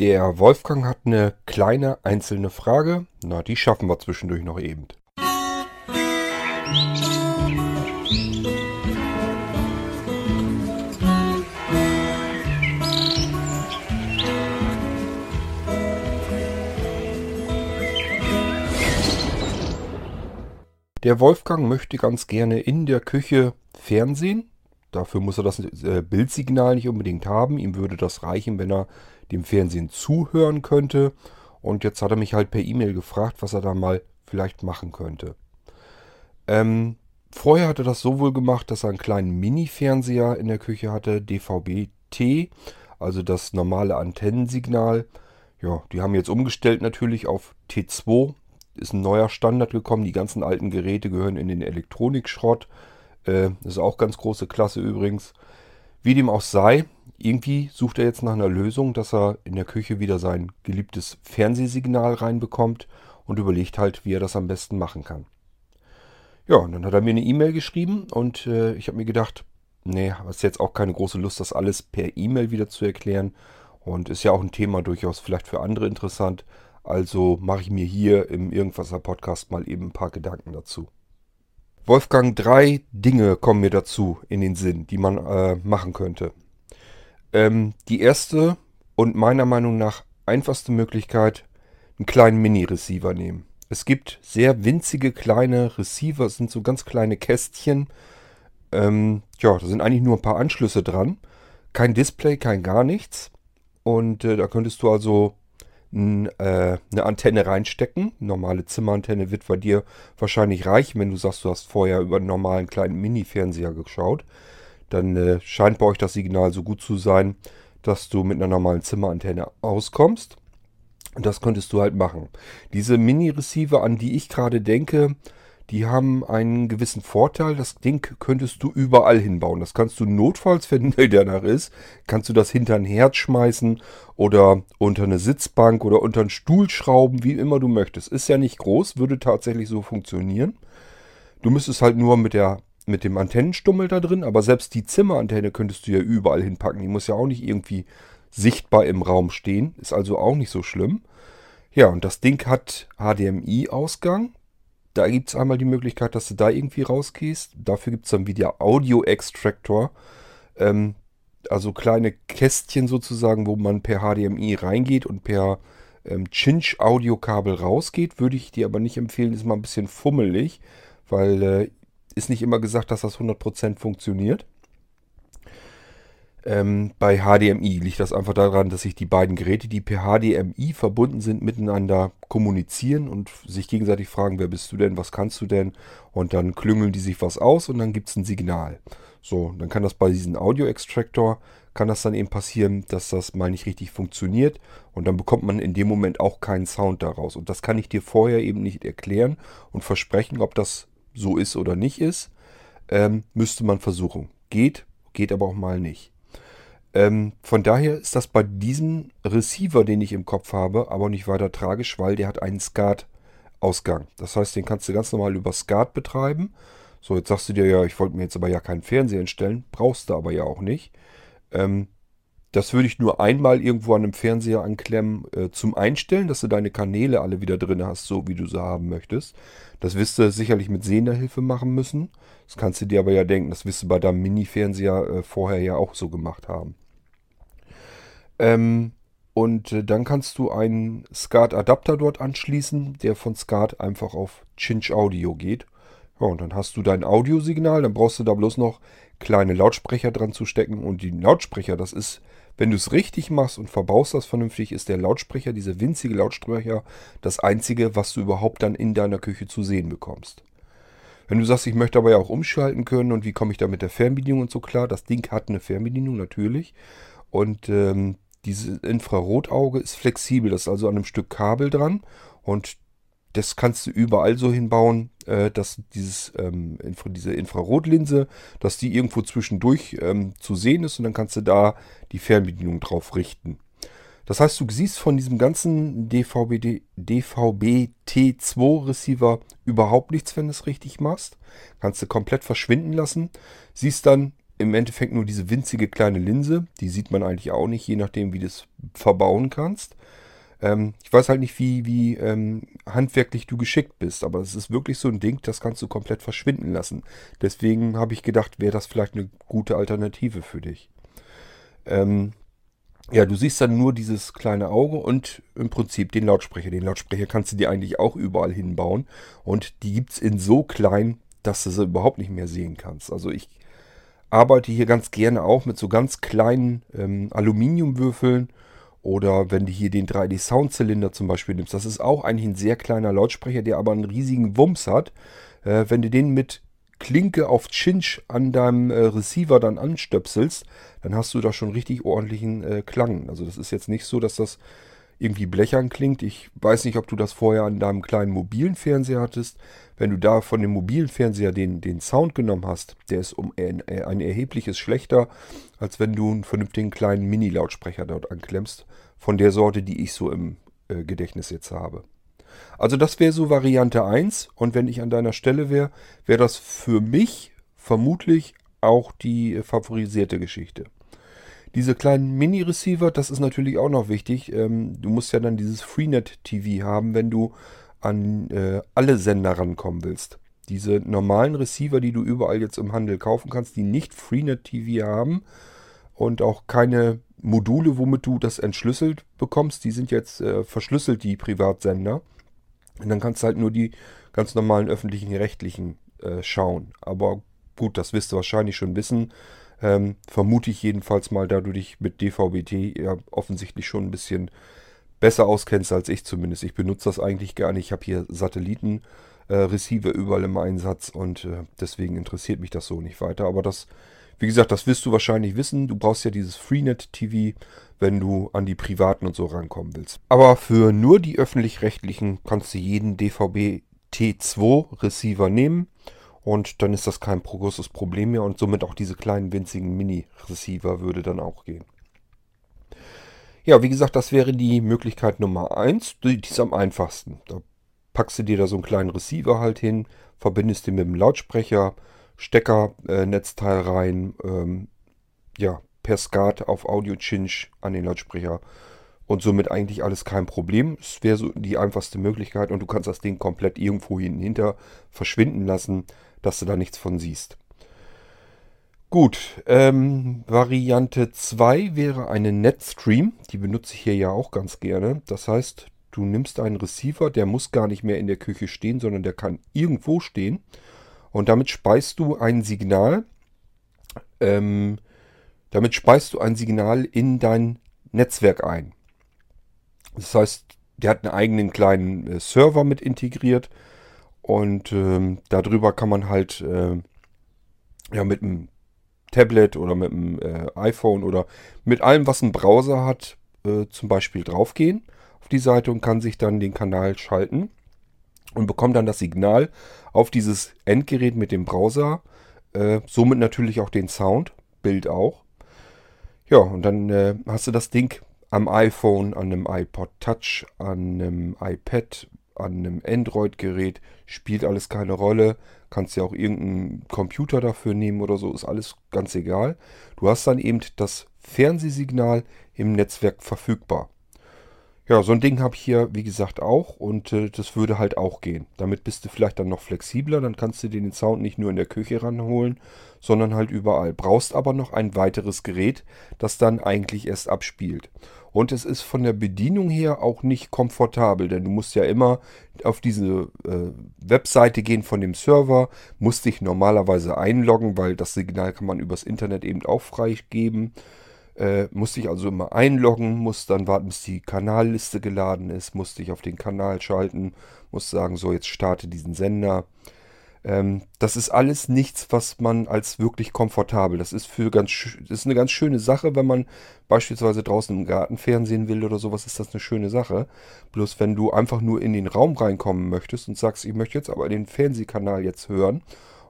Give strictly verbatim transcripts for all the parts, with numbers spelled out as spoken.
Der Wolfgang hat eine kleine einzelne Frage. Na, die schaffen wir zwischendurch noch eben. Der Wolfgang möchte ganz gerne in der Küche fernsehen. Dafür muss er das Bildsignal nicht unbedingt haben. Ihm würde das reichen, wenn er dem Fernsehen zuhören könnte. Und jetzt hat er mich halt per E-Mail gefragt, was er da mal vielleicht machen könnte. Ähm, vorher hat er das so wohl gemacht, dass er einen kleinen Mini-Fernseher in der Küche hatte, D V B T, also das normale Antennensignal. Ja, die haben jetzt umgestellt natürlich auf T zwei. Ist ein neuer Standard gekommen. Die ganzen alten Geräte gehören in den Elektronikschrott. Äh, das ist auch ganz große Klasse übrigens. Wie dem auch sei, irgendwie sucht er jetzt nach einer Lösung, dass er in der Küche wieder sein geliebtes Fernsehsignal reinbekommt und überlegt halt, wie er das am besten machen kann. Ja, und dann hat er mir eine E-Mail geschrieben und äh, ich habe mir gedacht, nee, hast jetzt auch keine große Lust, das alles per E-Mail wieder zu erklären. Und ist ja auch ein Thema durchaus vielleicht für andere interessant. Also mache ich mir hier im Irgendwasser-Podcast mal eben ein paar Gedanken dazu. Wolfgang, drei Dinge kommen mir dazu in den Sinn, die man äh, machen könnte. Ähm, die erste und meiner Meinung nach einfachste Möglichkeit, einen kleinen Mini-Receiver nehmen. Es gibt sehr winzige kleine Receiver, das sind so ganz kleine Kästchen. Ähm, ja, da sind eigentlich nur ein paar Anschlüsse dran. Kein Display, kein gar nichts. Und äh, da könntest du also eine Antenne reinstecken. Normale Zimmerantenne wird bei dir wahrscheinlich reichen, wenn du sagst, du hast vorher über einen normalen kleinen Mini-Fernseher geschaut. Dann äh, scheint bei euch das Signal so gut zu sein, dass du mit einer normalen Zimmerantenne auskommst. Und das könntest du halt machen. Diese Mini-Receiver, an die ich gerade denke, die haben einen gewissen Vorteil. Das Ding könntest du überall hinbauen. Das kannst du notfalls, wenn der danach ist, kannst du das hinter ein Herd schmeißen oder unter eine Sitzbank oder unter einen Stuhl schrauben, wie immer du möchtest. Ist ja nicht groß, würde tatsächlich so funktionieren. Du müsstest halt nur mit, der, mit dem Antennenstummel da drin, aber selbst die Zimmerantenne könntest du ja überall hinpacken. Die muss ja auch nicht irgendwie sichtbar im Raum stehen. Ist also auch nicht so schlimm. Ja, und das Ding hat H D M I-Ausgang. Da gibt es einmal die Möglichkeit, dass du da irgendwie rausgehst. Dafür gibt es dann wieder Audio-Extractor. Ähm, also kleine Kästchen sozusagen, wo man per H D M I reingeht und per ähm, Cinch-Audio-Kabel rausgeht. Würde ich dir aber nicht empfehlen, ist mal ein bisschen fummelig, weil äh, ist nicht immer gesagt, dass das hundert Prozent funktioniert. Ähm, bei H D M I liegt das einfach daran, dass sich die beiden Geräte, die per H D M I verbunden sind, miteinander kommunizieren und sich gegenseitig fragen, wer bist du denn, was kannst du denn? Und dann klüngeln die sich was aus und dann gibt es ein Signal. So, dann kann das bei diesem Audio-Extractor, kann das dann eben passieren, dass das mal nicht richtig funktioniert und dann bekommt man in dem Moment auch keinen Sound daraus. Und das kann ich dir vorher eben nicht erklären und versprechen, ob das so ist oder nicht ist. Ähm, müsste man versuchen. Geht, geht aber auch mal nicht. Ähm, von daher ist das bei diesem Receiver, den ich im Kopf habe, aber nicht weiter tragisch, weil der hat einen SCART-Ausgang. Das heißt, den kannst du ganz normal über SCART betreiben. So, jetzt sagst du dir, ja, ich wollte mir jetzt aber ja keinen Fernseher hinstellen. Brauchst du aber ja auch nicht. Ähm, das würde ich nur einmal irgendwo an einem Fernseher anklemmen äh, zum Einstellen, dass du deine Kanäle alle wieder drin hast, so wie du sie haben möchtest. Das wirst du sicherlich mit Sehenderhilfe machen müssen. Das kannst du dir aber ja denken, das wirst du bei deinem Mini-Fernseher äh, vorher ja auch so gemacht haben. Ähm, und äh, dann kannst du einen SCART-Adapter dort anschließen, der von SCART einfach auf Cinch Audio geht. Ja, und dann hast du dein Audiosignal, dann brauchst du da bloß noch kleine Lautsprecher dran zu stecken. Und die Lautsprecher, das ist, wenn du es richtig machst und verbaust das vernünftig, ist der Lautsprecher, diese winzige Lautsprecher, das Einzige, was du überhaupt dann in deiner Küche zu sehen bekommst. Wenn du sagst, ich möchte aber ja auch umschalten können und wie komme ich da mit der Fernbedienung und so klar, das Ding hat eine Fernbedienung natürlich. Und ähm, dieses Infrarotauge ist flexibel, das ist also an einem Stück Kabel dran und das kannst du überall so hinbauen, äh, dass dieses, ähm, Infra- diese Infrarotlinse, dass die irgendwo zwischendurch ähm, zu sehen ist und dann kannst du da die Fernbedienung drauf richten. Das heißt, du siehst von diesem ganzen D V B T zwei Receiver überhaupt nichts, wenn du es richtig machst. Kannst du komplett verschwinden lassen, siehst dann im Endeffekt nur diese winzige kleine Linse. Die sieht man eigentlich auch nicht, je nachdem, wie du es verbauen kannst. Ähm, ich weiß halt nicht, wie, wie ähm, handwerklich du geschickt bist, aber es ist wirklich so ein Ding, das kannst du komplett verschwinden lassen. Deswegen habe ich gedacht, wäre das vielleicht eine gute Alternative für dich. Ähm, ja, du siehst dann nur dieses kleine Auge und im Prinzip den Lautsprecher. Den Lautsprecher kannst du dir eigentlich auch überall hinbauen und die gibt es in so klein, dass du sie überhaupt nicht mehr sehen kannst. Also ich arbeite hier ganz gerne auch mit so ganz kleinen ähm, Aluminiumwürfeln oder wenn du hier den drei D-Soundzylinder zum Beispiel nimmst. Das ist auch eigentlich ein sehr kleiner Lautsprecher, der aber einen riesigen Wumms hat. Äh, wenn du den mit Klinke auf Cinch an deinem äh, Receiver dann anstöpselst, dann hast du da schon richtig ordentlichen äh, Klang. Also das ist jetzt nicht so, dass das irgendwie blechern klingt. Ich weiß nicht, ob du das vorher an deinem kleinen mobilen Fernseher hattest. Wenn du da von dem mobilen Fernseher den, den Sound genommen hast, der ist um ein, ein erhebliches schlechter, als wenn du einen vernünftigen kleinen Mini-Lautsprecher dort anklemmst. Von der Sorte, die ich so im äh, Gedächtnis jetzt habe. Also das wäre so Variante eins. Und wenn ich an deiner Stelle wäre, wäre das für mich vermutlich auch die äh, favorisierte Geschichte. Diese kleinen Mini-Receiver, das ist natürlich auch noch wichtig. Ähm, du musst ja dann dieses Freenet-T V haben, wenn du an äh, alle Sender rankommen willst. Diese normalen Receiver, die du überall jetzt im Handel kaufen kannst, die nicht Freenet-T V haben und auch keine Module, womit du das entschlüsselt bekommst, die sind jetzt äh, verschlüsselt, die Privatsender. Und dann kannst du halt nur die ganz normalen öffentlichen, rechtlichen äh, schauen. Aber gut, das wirst du wahrscheinlich schon wissen. Ähm, vermute ich jedenfalls mal, da du dich mit D V B T ja offensichtlich schon ein bisschen besser auskennst als ich zumindest. Ich benutze das eigentlich gar nicht. Ich habe hier Satelliten-Receiver äh, überall im Einsatz und äh, deswegen interessiert mich das so nicht weiter. Aber das, wie gesagt, das wirst du wahrscheinlich wissen. Du brauchst ja dieses Freenet-T V, wenn du an die Privaten und so rankommen willst. Aber für nur die Öffentlich-Rechtlichen kannst du jeden D V B T zwei Receiver nehmen. Und dann ist das kein großes Problem mehr und somit auch diese kleinen winzigen Mini-Receiver würde dann auch gehen. Ja, wie gesagt, das wäre die Möglichkeit Nummer eins. Die ist am einfachsten. Da packst du dir da so einen kleinen Receiver halt hin, verbindest den mit dem Lautsprecher, Stecker, äh, Netzteil rein, ähm, ja, per SCART auf Audio-Cinch an den Lautsprecher. Und somit eigentlich alles kein Problem. Es wäre so die einfachste Möglichkeit und du kannst das Ding komplett irgendwo hinten hinter verschwinden lassen, dass du da nichts von siehst. Gut, ähm, Variante zwei wäre eine Netstream. Die benutze ich hier ja auch ganz gerne. Das heißt, du nimmst einen Receiver, der muss gar nicht mehr in der Küche stehen, sondern der kann irgendwo stehen. Und damit speist du ein Signal, ähm, damit speist du ein Signal in dein Netzwerk ein. Das heißt, der hat einen eigenen kleinen äh, Server mit integriert und ähm, darüber kann man halt äh, ja, mit einem Tablet oder mit einem äh, iPhone oder mit allem, was ein Browser hat, äh, zum Beispiel draufgehen auf die Seite und kann sich dann den Kanal schalten und bekommt dann das Signal auf dieses Endgerät mit dem Browser, äh, somit natürlich auch den Sound, Bild auch. Ja, und dann äh, hast du das Ding am iPhone, an einem iPod Touch, an einem iPad, an einem Android-Gerät, spielt alles keine Rolle. Kannst ja auch irgendeinen Computer dafür nehmen oder so, ist alles ganz egal. Du hast dann eben das Fernsehsignal im Netzwerk verfügbar. Ja, so ein Ding habe ich hier, wie gesagt, auch und äh, das würde halt auch gehen. Damit bist du vielleicht dann noch flexibler, dann kannst du dir den Sound nicht nur in der Küche ranholen, sondern halt überall. Brauchst aber noch ein weiteres Gerät, das dann eigentlich erst abspielt. Und es ist von der Bedienung her auch nicht komfortabel, denn du musst ja immer auf diese äh, Webseite gehen von dem Server, musst dich normalerweise einloggen, weil das Signal kann man übers Internet eben auch freigeben. Äh, musst dich also immer einloggen, musst dann warten, bis die Kanalliste geladen ist, musst dich auf den Kanal schalten, musst sagen, so jetzt starte diesen Sender. Ähm, das ist alles nichts, was man als wirklich komfortabel, das ist, für ganz, das ist eine ganz schöne Sache, wenn man beispielsweise draußen im Garten fernsehen will oder sowas, ist das eine schöne Sache. Bloß wenn du einfach nur in den Raum reinkommen möchtest und sagst, ich möchte jetzt aber den Fernsehkanal jetzt hören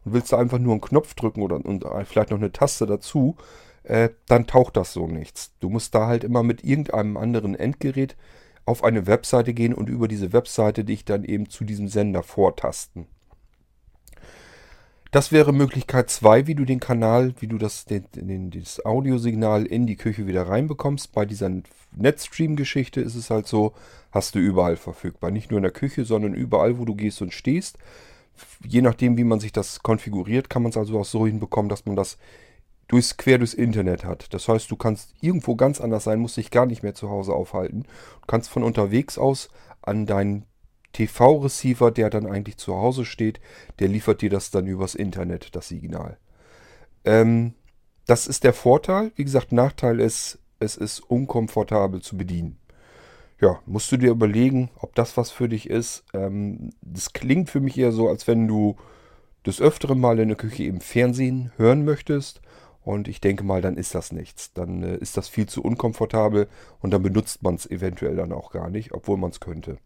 und willst da einfach nur einen Knopf drücken oder und vielleicht noch eine Taste dazu, äh, dann taucht das so nichts. Du musst da halt immer mit irgendeinem anderen Endgerät auf eine Webseite gehen und über diese Webseite dich dann eben zu diesem Sender vortasten. Das wäre Möglichkeit zwei, wie du den Kanal, wie du das, den, den, das Audiosignal in die Küche wieder reinbekommst. Bei dieser Netstream-Geschichte ist es halt so, hast du überall verfügbar. Nicht nur in der Küche, sondern überall, wo du gehst und stehst. Je nachdem, wie man sich das konfiguriert, kann man es also auch so hinbekommen, dass man das durchs, quer durchs Internet hat. Das heißt, du kannst irgendwo ganz anders sein, musst dich gar nicht mehr zu Hause aufhalten. Du kannst von unterwegs aus an deinen T V-Receiver, der dann eigentlich zu Hause steht, der liefert dir das dann übers Internet, das Signal. Ähm, das ist der Vorteil. Wie gesagt, Nachteil ist, es ist unkomfortabel zu bedienen. Ja, musst du dir überlegen, ob das was für dich ist. Ähm, das klingt für mich eher so, als wenn du des Öfteren mal in der Küche eben Fernsehen hören möchtest. Und ich denke mal, dann ist das nichts. Dann äh, ist das viel zu unkomfortabel und dann benutzt man es eventuell dann auch gar nicht, obwohl man es könnte.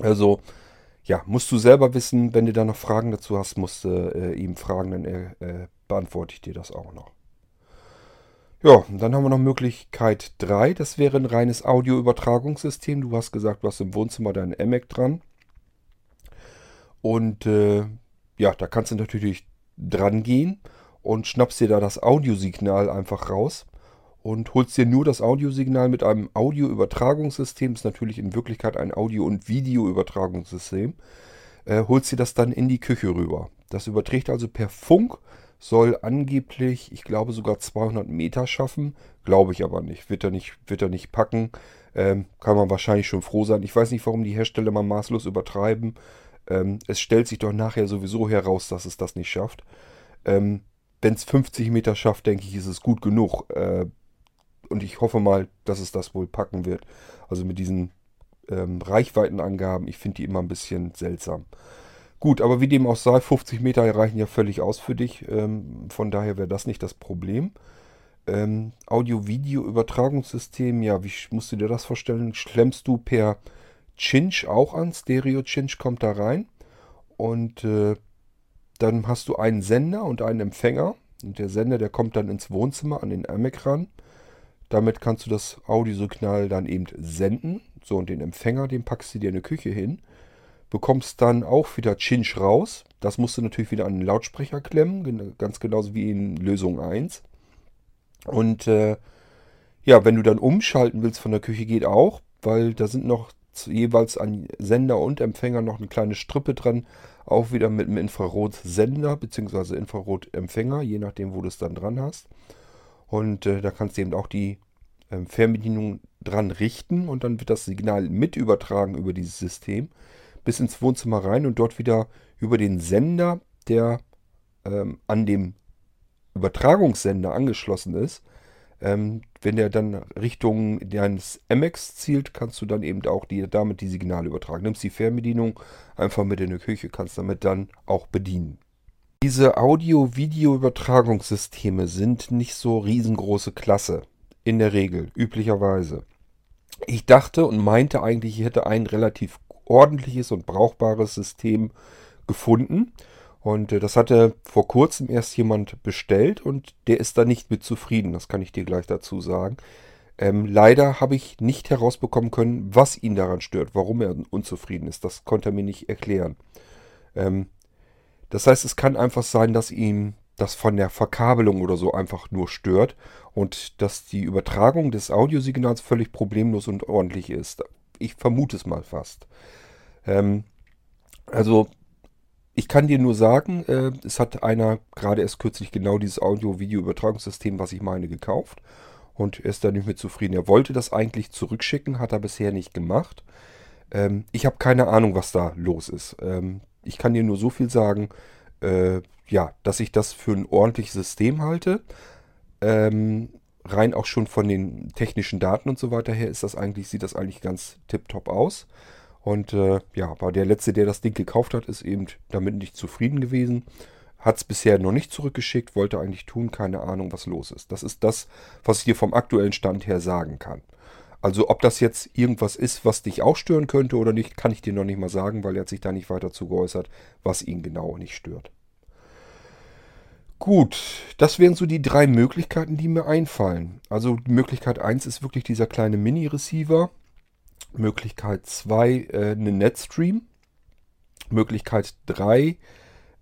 Also, ja, musst du selber wissen. Wenn du da noch Fragen dazu hast, musst du äh, ihm fragen, dann äh, beantworte ich dir das auch noch. Ja, dann haben wir noch Möglichkeit drei. Das wäre ein reines Audioübertragungssystem. Du hast gesagt, du hast im Wohnzimmer deinen Amek dran. Und äh, ja, da kannst du natürlich dran gehen und schnappst dir da das Audiosignal einfach raus und holst dir nur das Audiosignal mit einem Audioübertragungssystem. Ist natürlich in Wirklichkeit ein Audio- und Videoübertragungssystem. Äh, holst dir das dann in die Küche rüber. Das überträgt also per Funk. Soll angeblich, ich glaube, sogar zweihundert Meter schaffen. Glaube ich aber nicht. Wird er nicht, wird er nicht packen. Ähm, kann man wahrscheinlich schon froh sein. Ich weiß nicht, warum die Hersteller mal maßlos übertreiben. Ähm, es stellt sich doch nachher sowieso heraus, dass es das nicht schafft. Ähm, Wenn es fünfzig Meter schafft, denke ich, ist es gut genug. Äh, und ich hoffe mal, dass es das wohl packen wird. Also mit diesen ähm, Reichweitenangaben, ich finde die immer ein bisschen seltsam. Gut, aber wie dem auch sei, fünfzig Meter reichen ja völlig aus für dich. Ähm, von daher wäre das nicht das Problem. Ähm, Audio-Video-Übertragungssystem, ja, wie musst du dir das vorstellen? Schlemmst du per Cinch auch an, Stereo-Cinch kommt da rein. Und äh, dann hast du einen Sender und einen Empfänger. Und der Sender, der kommt dann ins Wohnzimmer an den Amek ran. Damit kannst du das Audiosignal dann eben senden. So, und den Empfänger, den packst du dir in die Küche hin. Bekommst dann auch wieder Cinch raus. Das musst du natürlich wieder an den Lautsprecher klemmen, ganz genauso wie in Lösung eins. Und äh, ja, wenn du dann umschalten willst von der Küche, geht auch, weil da sind noch jeweils an Sender und Empfänger noch eine kleine Strippe dran, auch wieder mit einem Infrarotsender bzw. Infrarotempfänger, je nachdem, wo du es dann dran hast. Und äh, da kannst du eben auch die äh, Fernbedienung dran richten und dann wird das Signal mit übertragen über dieses System bis ins Wohnzimmer rein und dort wieder über den Sender, der ähm, an dem Übertragungssender angeschlossen ist. Ähm, wenn der dann Richtung deines Ameks zielt, kannst du dann eben auch die, damit die Signale übertragen. Nimmst die Fernbedienung einfach mit in die Küche, kannst damit dann auch bedienen. Diese Audio-Video-Übertragungssysteme sind nicht so riesengroße Klasse. In der Regel, üblicherweise. Ich dachte und meinte eigentlich, ich hätte einen relativ ordentliches und brauchbares System gefunden. Und äh, das hatte vor kurzem erst jemand bestellt und der ist da nicht mit zufrieden. Das kann ich dir gleich dazu sagen. Ähm, leider habe ich nicht herausbekommen können, was ihn daran stört, warum er unzufrieden ist. Das konnte er mir nicht erklären. Ähm, das heißt, es kann einfach sein, dass ihm das von der Verkabelung oder so einfach nur stört und dass die Übertragung des Audiosignals völlig problemlos und ordentlich ist. Ich vermute es mal fast. Ähm, also, ich kann dir nur sagen, äh, es hat einer gerade erst kürzlich genau dieses Audio-Video-Übertragungssystem, was ich meine, gekauft. Und er ist da nicht mit zufrieden. Er wollte das eigentlich zurückschicken, hat er bisher nicht gemacht. Ähm, ich habe keine Ahnung, was da los ist. Ähm, ich kann dir nur so viel sagen, äh, ja, dass ich das für ein ordentliches System halte. Ähm... Rein auch schon von den technischen Daten und so weiter her ist das eigentlich, sieht das eigentlich ganz tipptopp aus. Und äh, ja, aber der Letzte, der das Ding gekauft hat, ist eben damit nicht zufrieden gewesen. Hat es bisher noch nicht zurückgeschickt, wollte eigentlich tun, keine Ahnung, was los ist. Das ist das, was ich dir vom aktuellen Stand her sagen kann. Also ob das jetzt irgendwas ist, was dich auch stören könnte oder nicht, kann ich dir noch nicht mal sagen, weil er hat sich da nicht weiter zu geäußert, was ihn genau nicht stört. Gut, das wären so die drei Möglichkeiten, die mir einfallen. Also Möglichkeit eins ist wirklich dieser kleine Mini-Receiver. Möglichkeit zwei, äh, eine Netstream. Möglichkeit drei,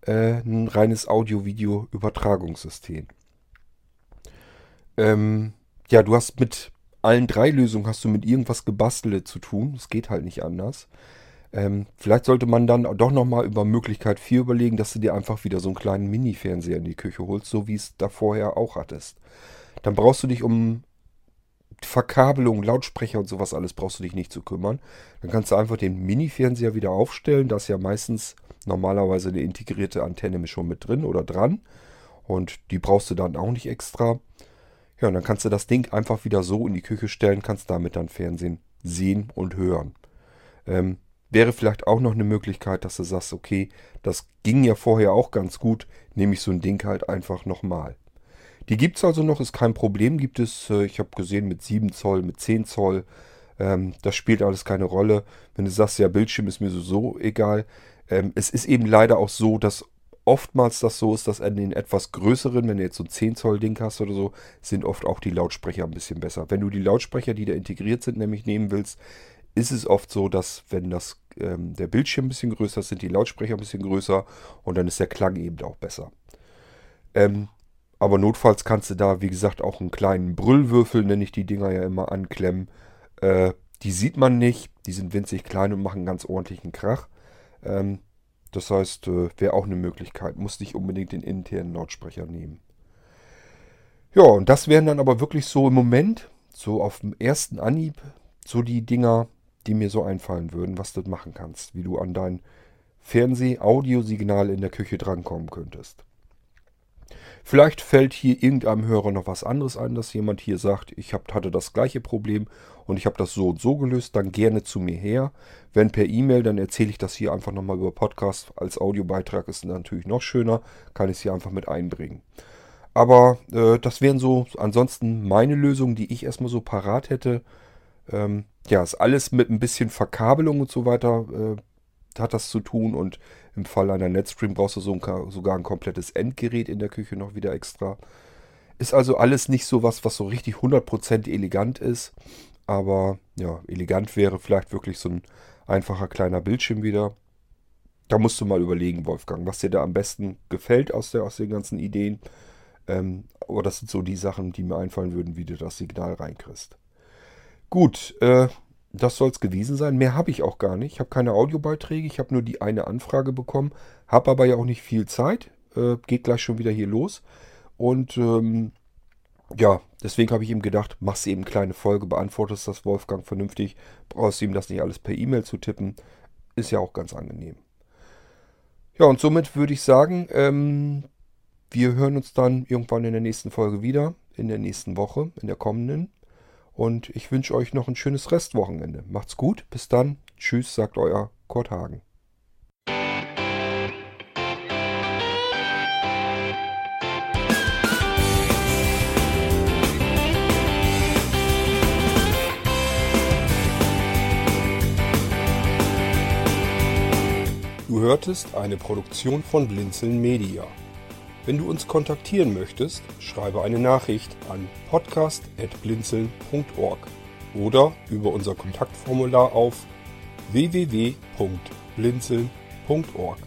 äh, ein reines Audio-Video-Übertragungssystem. Ähm, ja, du hast mit allen drei Lösungen hast du mit irgendwas Gebasteltes zu tun. Es geht halt nicht anders. Ähm, vielleicht sollte man dann doch nochmal über Möglichkeit vier überlegen, dass du dir einfach wieder so einen kleinen Mini-Fernseher in die Küche holst, so wie es da vorher auch hattest. Dann brauchst du dich um Verkabelung, Lautsprecher und sowas alles brauchst du dich nicht zu kümmern. Dann kannst du einfach den Mini-Fernseher wieder aufstellen. Da ist ja meistens normalerweise eine integrierte Antenne schon mit drin oder dran. Und die brauchst du dann auch nicht extra. Ja, und dann kannst du das Ding einfach wieder so in die Küche stellen, kannst damit dann Fernsehen sehen und hören. Ähm, wäre vielleicht auch noch eine Möglichkeit, dass du sagst, okay, das ging ja vorher auch ganz gut, nehme ich so ein Ding halt einfach nochmal. Die gibt es also noch, ist kein Problem, gibt es, ich habe gesehen, mit sieben Zoll, mit zehn Zoll, ähm, das spielt alles keine Rolle. Wenn du sagst, ja, Bildschirm ist mir sowieso egal. Ähm, es ist eben leider auch so, dass oftmals das so ist, dass an den etwas größeren, wenn du jetzt so ein zehn Zoll Ding hast oder so, sind oft auch die Lautsprecher ein bisschen besser. Wenn du die Lautsprecher, die da integriert sind, nämlich nehmen willst, ist es oft so, dass wenn das, ähm, der Bildschirm ein bisschen größer ist, sind die Lautsprecher ein bisschen größer und dann ist der Klang eben auch besser. Ähm, Aber notfalls kannst du da, wie gesagt, auch einen kleinen Brüllwürfel, nenne ich die Dinger ja immer, anklemmen. Äh, die sieht man nicht. Die sind winzig klein und machen ganz ordentlichen Krach. Ähm, das heißt, äh, wäre auch eine Möglichkeit. Muss nicht unbedingt den internen Lautsprecher nehmen. Ja, und das wären dann aber wirklich so im Moment, so auf dem ersten Anhieb, so die Dinger, die mir so einfallen würden, was du machen kannst. Wie du an dein Fernseh-Audiosignal in der Küche drankommen könntest. Vielleicht fällt hier irgendeinem Hörer noch was anderes ein, dass jemand hier sagt, ich hab, hatte das gleiche Problem und ich habe das so und so gelöst, dann gerne zu mir her. Wenn per E-Mail, dann erzähle ich das hier einfach nochmal über Podcast. Als Audiobeitrag ist natürlich noch schöner, kann ich es hier einfach mit einbringen. Aber äh, das wären so ansonsten meine Lösungen, die ich erstmal so parat hätte. Ähm, ja, ist alles mit ein bisschen Verkabelung und so weiter äh, hat das zu tun und im Fall einer Netstream brauchst du so ein, sogar ein komplettes Endgerät in der Küche noch wieder extra. Ist also alles nicht so was, was so richtig hundert Prozent elegant ist, aber ja, elegant wäre vielleicht wirklich so ein einfacher kleiner Bildschirm wieder. Da musst du mal überlegen, Wolfgang, was dir da am besten gefällt aus, der, aus den ganzen Ideen. Ähm, aber das sind so die Sachen, die mir einfallen würden, wie du das Signal reinkriegst. Gut, äh, das soll es gewesen sein. Mehr habe ich auch gar nicht. Ich habe keine Audiobeiträge. Ich habe nur die eine Anfrage bekommen. Habe aber ja auch nicht viel Zeit. Äh, geht gleich schon wieder hier los. Und ähm, ja, deswegen habe ich ihm gedacht, mach's eben kleine Folge, beantwortest das Wolfgang vernünftig. Brauchst ihm das nicht alles per E-Mail zu tippen. Ist ja auch ganz angenehm. Ja, und somit würde ich sagen, ähm, wir hören uns dann irgendwann in der nächsten Folge wieder. In der nächsten Woche, in der kommenden. Und ich wünsche euch noch ein schönes Restwochenende. Macht's gut, bis dann. Tschüss, sagt euer Kurt Hagen. Du hörtest eine Produktion von Blinzeln Media. Wenn du uns kontaktieren möchtest, schreibe eine Nachricht an podcast at blinzeln punkt org oder über unser Kontaktformular auf w w w punkt blinzeln punkt org.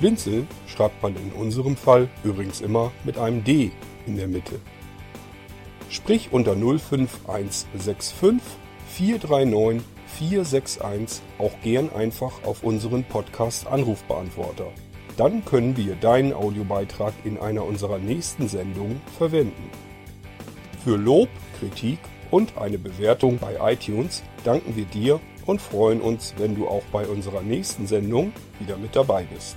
Blinzeln schreibt man in unserem Fall übrigens immer mit einem D in der Mitte. Sprich unter null fünf eins sechs fünf vier drei neun vier sechs eins auch gern einfach auf unseren Podcast-Anrufbeantworter. Dann können wir deinen Audiobeitrag in einer unserer nächsten Sendungen verwenden. Für Lob, Kritik und eine Bewertung bei iTunes danken wir dir und freuen uns, wenn du auch bei unserer nächsten Sendung wieder mit dabei bist.